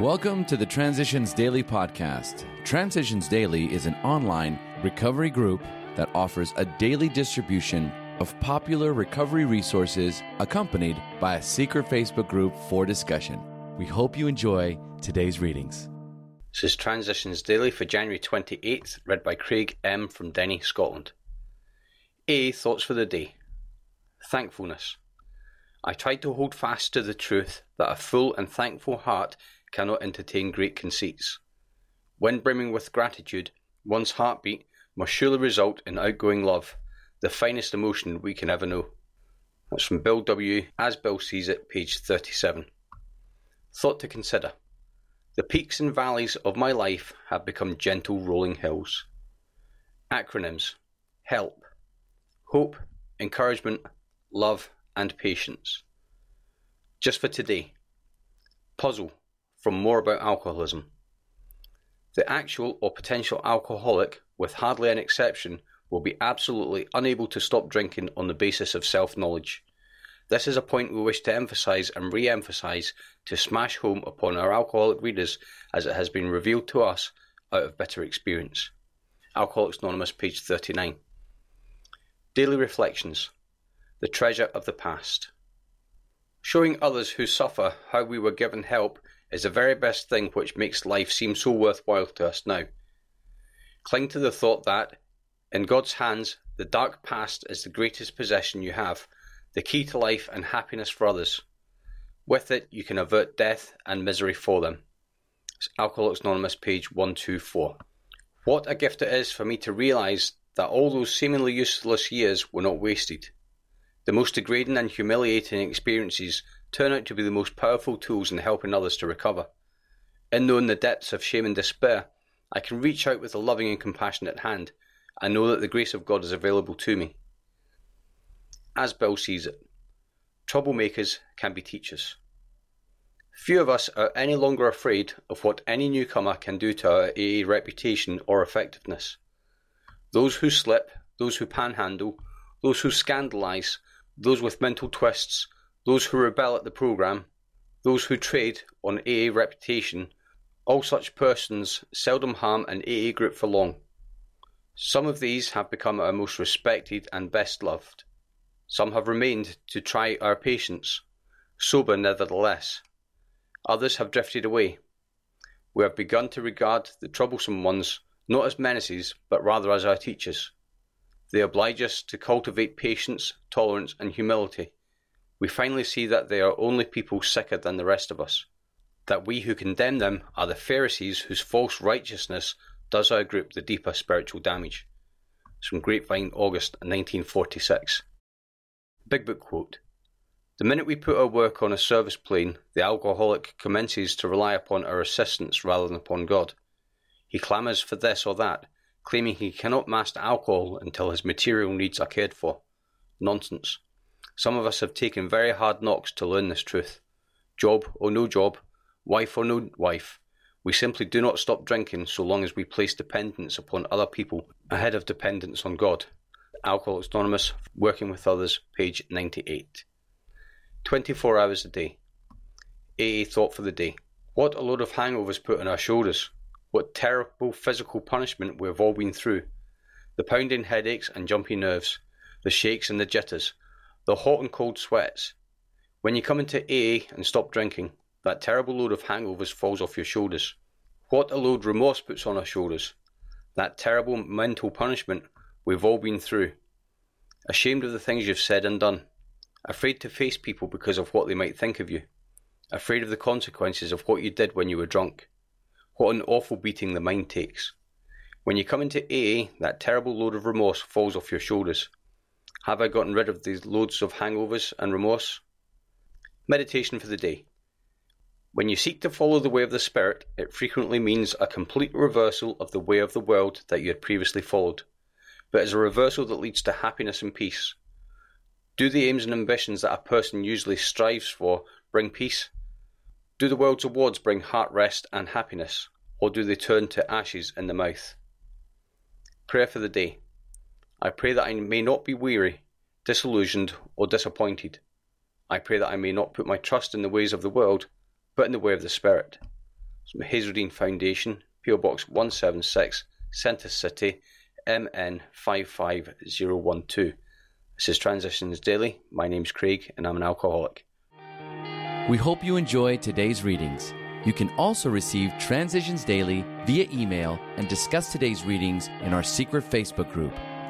Welcome to the Transitions Daily podcast. Transitions Daily is an online recovery group that offers a daily distribution of popular recovery resources accompanied by a secret Facebook group for discussion. We hope you enjoy today's readings. This is Transitions Daily for January 28th, read by Craig M. from Denny, Scotland. A. Thoughts for the day. Thankfulness. I tried to hold fast to the truth that a full and thankful heart cannot entertain great conceits. When brimming with gratitude, one's heartbeat must surely result in outgoing love, the finest emotion we can ever know. That's from Bill W., As Bill Sees It, page 37. Thought to consider. The peaks and valleys of my life have become gentle rolling hills. Acronyms: help, hope, encouragement, love, and patience. Just for today. Puzzle from More About Alcoholism. The actual or potential alcoholic, with hardly an exception, will be absolutely unable to stop drinking on the basis of self-knowledge. This is a point we wish to emphasize and re-emphasize to smash home upon our alcoholic readers, as it has been revealed to us out of bitter experience. Alcoholics Anonymous, page 39. Daily Reflections. The treasure of the past. Showing others who suffer how we were given help is the very best thing which makes life seem so worthwhile to us now. Cling to the thought that, in God's hands, the dark past is the greatest possession you have, the key to life and happiness for others. With it, you can avert death and misery for them. It's Alcoholics Anonymous, page 124. What a gift it is for me to realize that all those seemingly useless years were not wasted. The most degrading and humiliating experiences turn out to be the most powerful tools in helping others to recover. In knowing the depths of shame and despair, I can reach out with a loving and compassionate hand and know that the grace of God is available to me. As Bill Sees It, troublemakers can be teachers. Few of us are any longer afraid of what any newcomer can do to our AA reputation or effectiveness. Those who slip, those who panhandle, those who scandalise, those with mental twists, those who rebel at the programme, those who trade on AA reputation, all such persons seldom harm an AA group for long. Some of these have become our most respected and best loved. Some have remained to try our patience, sober nevertheless. Others have drifted away. We have begun to regard the troublesome ones not as menaces, but rather as our teachers. They oblige us to cultivate patience, tolerance, and humility. We finally see that they are only people sicker than the rest of us, that we who condemn them are the Pharisees whose false righteousness does our group the deeper spiritual damage. It's from Grapevine, August 1946. Big Book quote. The minute we put our work on a service plane, the alcoholic commences to rely upon our assistance rather than upon God. He clamours for this or that, claiming he cannot master alcohol until his material needs are cared for. Nonsense. Some of us have taken very hard knocks to learn this truth. Job or no job, wife or no wife, we simply do not stop drinking so long as we place dependence upon other people ahead of dependence on God. Alcoholics Anonymous, Working with Others, page 98. 24 hours a day. AA thought for the day. What a load of hangovers put on our shoulders. What terrible physical punishment we have all been through. The pounding headaches and jumpy nerves, the shakes and the jitters, the hot and cold sweats. When you come into AA and stop drinking, that terrible load of hangovers falls off your shoulders. What a load remorse puts on our shoulders. That terrible mental punishment we've all been through. Ashamed of the things you've said and done. Afraid to face people because of what they might think of you. Afraid of the consequences of what you did when you were drunk. What an awful beating the mind takes. When you come into AA, that terrible load of remorse falls off your shoulders. Have I gotten rid of these loads of hangovers and remorse? Meditation for the day. When you seek to follow the way of the Spirit, it frequently means a complete reversal of the way of the world that you had previously followed, but it is a reversal that leads to happiness and peace. Do the aims and ambitions that a person usually strives for bring peace? Do the world's awards bring heart rest and happiness, or do they turn to ashes in the mouth? Prayer for the day. I pray that I may not be weary, disillusioned, or disappointed. I pray that I may not put my trust in the ways of the world, but in the way of the Spirit. It's from the Hazelden Foundation, P.O. Box 176, Center City, MN 55012. This is Transitions Daily. My name's Craig, and I'm an alcoholic. We hope you enjoy today's readings. You can also receive Transitions Daily via email and discuss today's readings in our secret Facebook group.